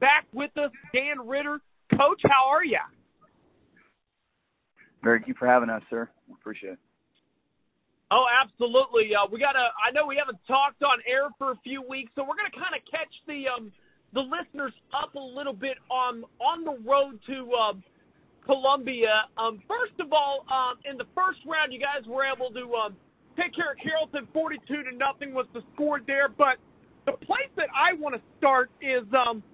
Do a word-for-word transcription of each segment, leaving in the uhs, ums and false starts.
back with us, Dan Ritter. Coach, how are you? Thank you for having us, sir. Appreciate it. Oh, absolutely. Uh, we gotta. I know we haven't talked on air for a few weeks, so we're going to kind of catch the um, the listeners up a little bit on on the road to um, Columbia. Um, first of all, um, in the first round, you guys were able to um, take care of Carrollton, forty-two to nothing was the score there. But the place that I want to start is um,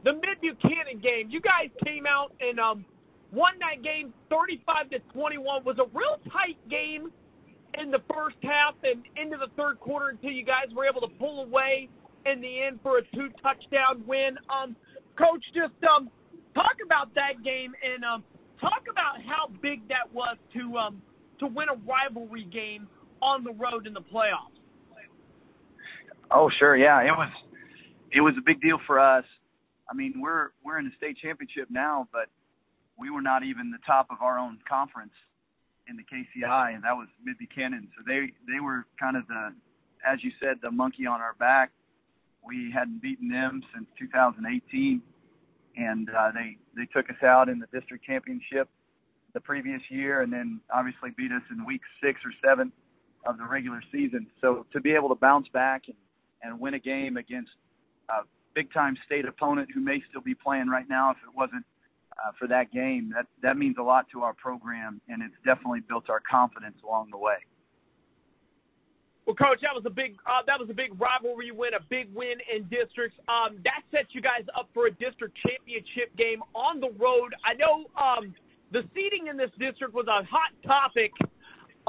the Mid-Buchanan game. You guys came out and um, won that game, thirty-five to twenty-one. Was a real tight game in the first half and into the third quarter until you guys were able to pull away in the end for a two-touchdown win. Um, Coach, just um, talk about that game and um, talk about how big that was to um, to win a rivalry game on the road in the playoffs. Oh, sure, yeah, it was it was a big deal for us. I mean, we're we're in the state championship now, but we were not even the top of our own conference in the K C I, and that was Mid-Buchanan. So they, they were kind of the, as you said, the monkey on our back. We hadn't beaten them since two thousand eighteen, and uh, they, they took us out in the district championship the previous year and then obviously beat us in week six or seven of the regular season. So to be able to bounce back and, and win a game against a big-time state opponent who may still be playing right now if it wasn't Uh, for that game, that that means a lot to our program, and it's definitely built our confidence along the way. Well, Coach, that was a big uh, that was a big rivalry win, a big win in districts. Um, that sets you guys up for a district championship game on the road. I know um, the seating in this district was a hot topic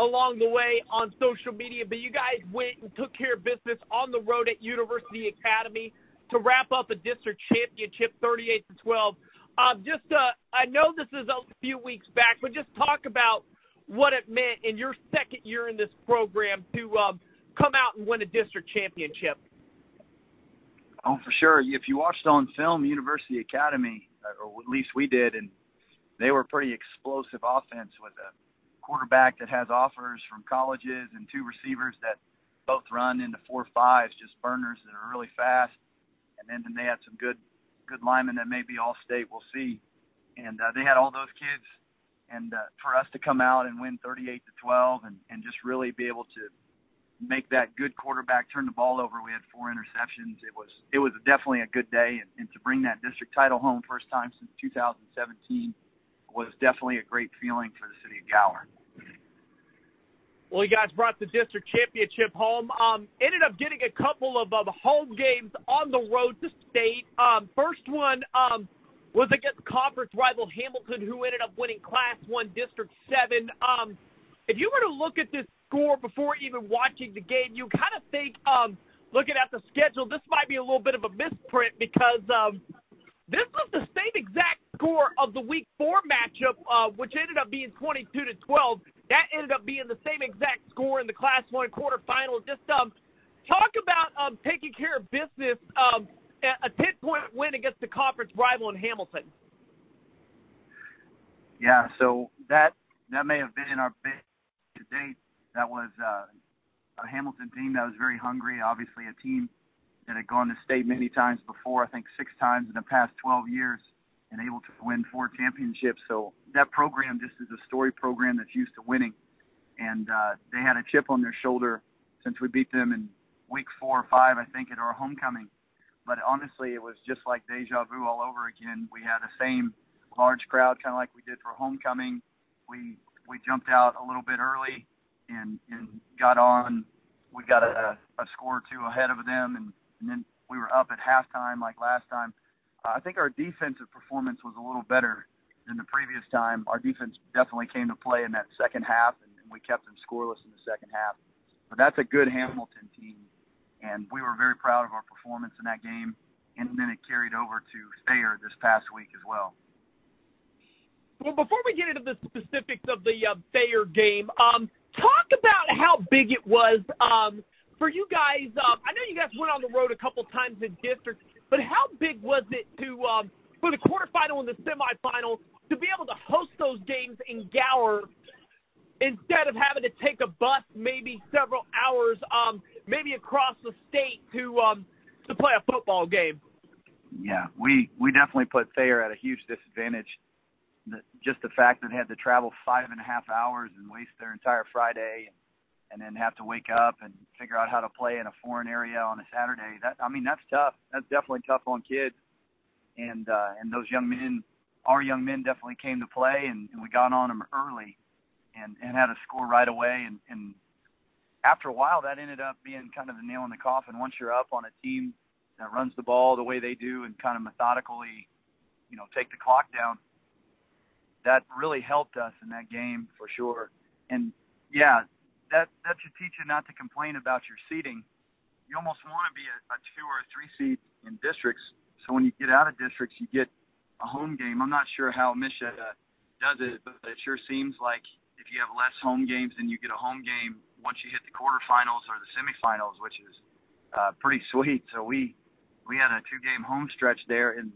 along the way on social media, but you guys went and took care of business on the road at University Academy to wrap up a district championship, thirty-eight to twelve. Um, just, uh, I know this is a few weeks back, but just talk about what it meant in your second year in this program to um, come out and win a district championship. Oh, for sure. If you watched on film, University Academy, or at least we did, and they were pretty explosive offense with a quarterback that has offers from colleges and two receivers that both run into four fives, just burners that are really fast. And then, then they had some good good lineman that may be all-state, we'll see. And uh, they had all those kids. And uh, for us to come out and win thirty-eight to twelve and, and just really be able to make that good quarterback turn the ball over, we had four interceptions. It was it was definitely a good day. And, and to bring that district title home first time since two thousand seventeen was definitely a great feeling for the city of Gower. Well, you guys brought the district championship home. Um, ended up getting a couple of um, home games on the road to state. Um, first one um, was against conference rival Hamilton, who ended up winning Class one, District seven. Um, if you were to look at this score before even watching the game, you kind of think, um, looking at the schedule, this might be a little bit of a misprint because um, this was the same exact score of the Week four matchup, uh, which ended up being twenty-two to twelve. That ended up being the same exact score in the Class one quarterfinal. Just um, talk about um, taking care of business, um, a ten-point win against the conference rival in Hamilton. Yeah, so that that may have been our big to date. That was uh, a Hamilton team that was very hungry, obviously a team that had gone to state many times before, I think six times in the past twelve years. And able to win four championships. So that program just is a story program that's used to winning. And uh, they had a chip on their shoulder since we beat them in week four or five, I think, at our homecoming. But honestly, it was just like deja vu all over again. We had the same large crowd, kind of like we did for homecoming. We we jumped out a little bit early and, and got on. We got a, a score or two ahead of them, and, and then we were up at halftime like last time. I think our defensive performance was a little better than the previous time. Our defense definitely came to play in that second half, and we kept them scoreless in the second half. But that's a good Hamilton team, and we were very proud of our performance in that game. And then it carried over to Thayer this past week as well. Well, before we get into the specifics of the uh, Thayer game, um, talk about how big it was um, for you guys. Um, I know you guys went on the road a couple times in district. But how big was it to um, for the quarterfinal and the semifinal to be able to host those games in Gower instead of having to take a bus maybe several hours, um, maybe across the state to um, to play a football game? yeah, we, we definitely put Thayer at a huge disadvantage. The, just the fact that they had to travel five and a half hours and waste their entire Friday and, and then have to wake up and figure out how to play in a foreign area on a Saturday. That, I mean, that's tough. That's definitely tough on kids. And, uh, and those young men, our young men definitely came to play, and, and we got on them early and, and had a score right away. And, and after a while, that ended up being kind of the nail in the coffin. Once you're up on a team that runs the ball the way they do and kind of methodically, you know, take the clock down, that really helped us in that game for sure. And, yeah, that, that should teach you not to complain about your seating. You almost want to be a, a two or a three seed in districts. So when you get out of districts, you get a home game. I'm not sure how Misha does it, but it sure seems like if you have less home games, then you get a home game once you hit the quarterfinals or the semifinals, which is uh, pretty sweet. So we we had a two-game home stretch there in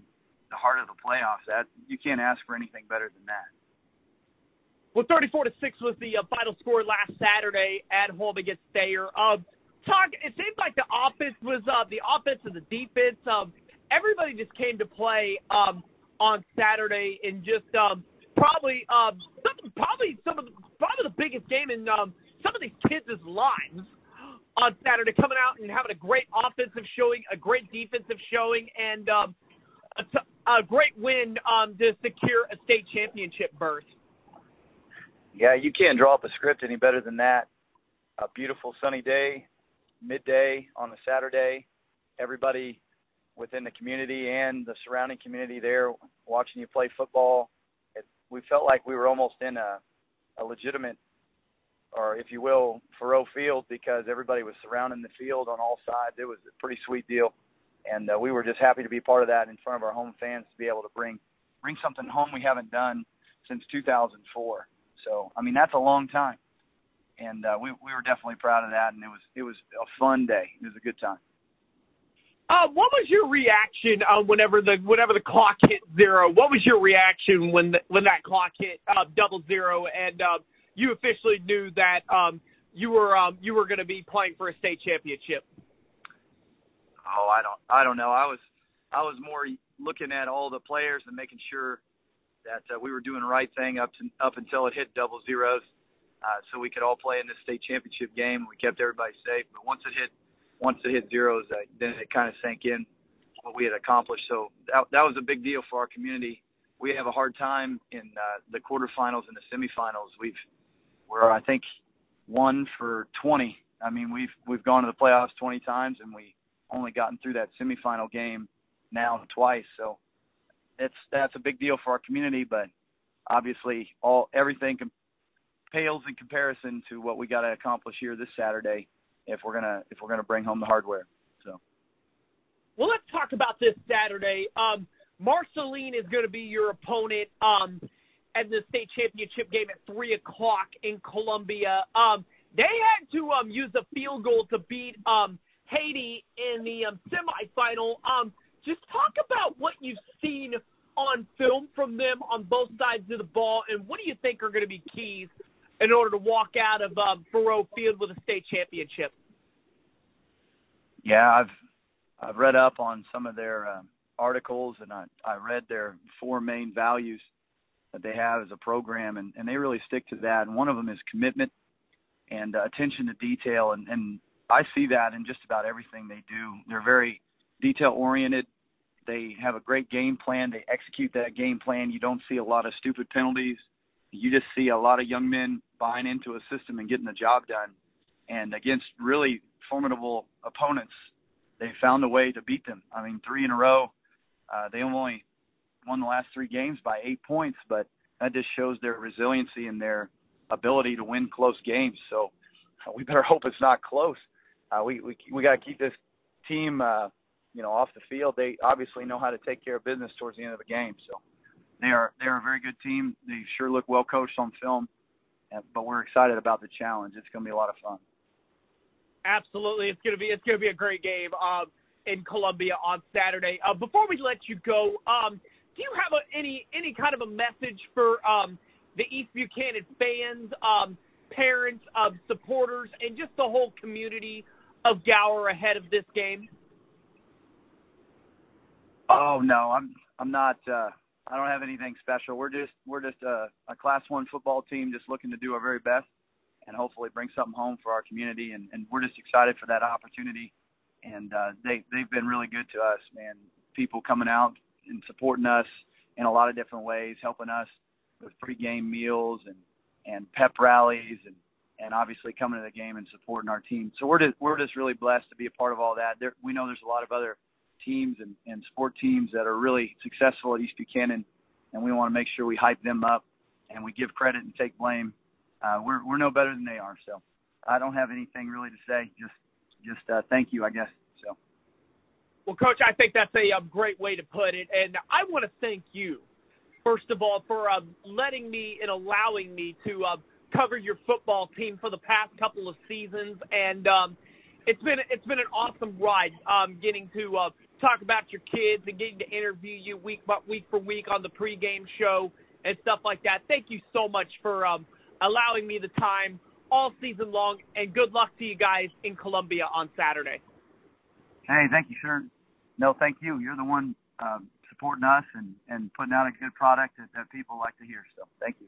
the heart of the playoffs. That, you can't ask for anything better than that. Well, thirty-four to six was the uh, final score last Saturday at home against Thayer. Um, talk. It seems like the offense was uh, the offense and the defense. Um, everybody just came to play um, on Saturday, and just um, probably um, some, probably some of the, probably the biggest game in um, some of these kids' lives on Saturday. Coming out and having a great offensive showing, a great defensive showing, and um, a, t- a great win um, to secure a state championship berth. Yeah, you can't draw up a script any better than that. A beautiful sunny day, midday on a Saturday. Everybody within the community and the surrounding community there watching you play football. It, we felt like we were almost in a, a legitimate, or if you will, Barreau field, because everybody was surrounding the field on all sides. It was a pretty sweet deal. And uh, we were just happy to be part of that in front of our home fans, to be able to bring, bring something home we haven't done since two thousand four. So, I mean, that's a long time, and uh, we we were definitely proud of that, and it was it was a fun day. It was a good time. Uh, what was your reaction uh, whenever the whenever the clock hit zero? What was your reaction when the, when that clock hit uh, double zero, and uh, you officially knew that um, you were um, you were going to be playing for a state championship? Oh, I don't I don't know. I was I was more looking at all the players and making sure that uh, we were doing the right thing up to, up until it hit double zeros, uh, so we could all play in this state championship game. We kept everybody safe, but once it hit once it hit zeros, uh, then it kind of sank in what we had accomplished. So that, that was a big deal for our community. We have a hard time in uh, the quarterfinals and the semifinals. We've we're I think one for twenty. I mean we've we've gone to the playoffs twenty times, and we only gotten through that semifinal game now twice. So. It's, that's a big deal for our community, but obviously all everything com- pales in comparison to what we got to accomplish here this Saturday if we're gonna if we're gonna bring home the hardware. So, well, let's talk about this Saturday. Um, Marceline is going to be your opponent um, at the state championship game at three o'clock in Columbia. Um, they had to um, use a field goal to beat um, Haiti in the um, semifinal. Um, Just talk about what you've seen on film from them on both sides of the ball, and what do you think are going to be keys in order to walk out of uh, Barreau Field with a state championship? Yeah, I've I've read up on some of their uh, articles, and I, I read their four main values that they have as a program, and, and they really stick to that. And one of them is commitment and uh, attention to detail, and, and I see that in just about everything they do. They're very detail-oriented. They have a great game plan. They execute that game plan. You don't see a lot of stupid penalties. You just see a lot of young men buying into a system and getting the job done. And against really formidable opponents, they found a way to beat them. I mean, three in a row. Uh, they only won the last three games by eight points, but that just shows their resiliency and their ability to win close games. So we better hope it's not close. Uh, we we, we got to keep this team uh, – you know, off the field. They obviously know how to take care of business towards the end of the game. So they are they are a very good team. They sure look well coached on film, but we're excited about the challenge. It's going to be a lot of fun. Absolutely, it's going to be it's going to be a great game um, in Columbia on Saturday. Uh, before we let you go, um, do you have a, any any kind of a message for um, the East Buchanan fans, um, parents, um, supporters, and just the whole community of Gower ahead of this game? Oh, Oh no, I'm I'm not. Uh, I don't have anything special. We're just we're just a, a Class One football team, just looking to do our very best and hopefully bring something home for our community. And, and we're just excited for that opportunity. And uh, they they've been really good to us, man. People coming out and supporting us in a lot of different ways, helping us with pregame meals and, and pep rallies and, and obviously coming to the game and supporting our team. So we're just, we're just really blessed to be a part of all that. There, we know there's a lot of other teams and, and sport teams that are really successful at East Buchanan, and we want to make sure we hype them up and we give credit and take blame. Uh, we're, we're no better than they are. So I don't have anything really to say. Just, just uh, thank you, I guess. So. Well, Coach, I think that's a um, great way to put it. And I want to thank you, first of all, for um, letting me and allowing me to uh, cover your football team for the past couple of seasons. And um, it's been it's been an awesome ride um, getting to uh, talk about your kids and getting to interview you week by, week for week on the pregame show and stuff like that. Thank you so much for um, allowing me the time all season long, and good luck to you guys in Columbia on Saturday. Hey, thank you, sir. No, thank you. You're the one um, supporting us and, and putting out a good product that, that people like to hear. So thank you.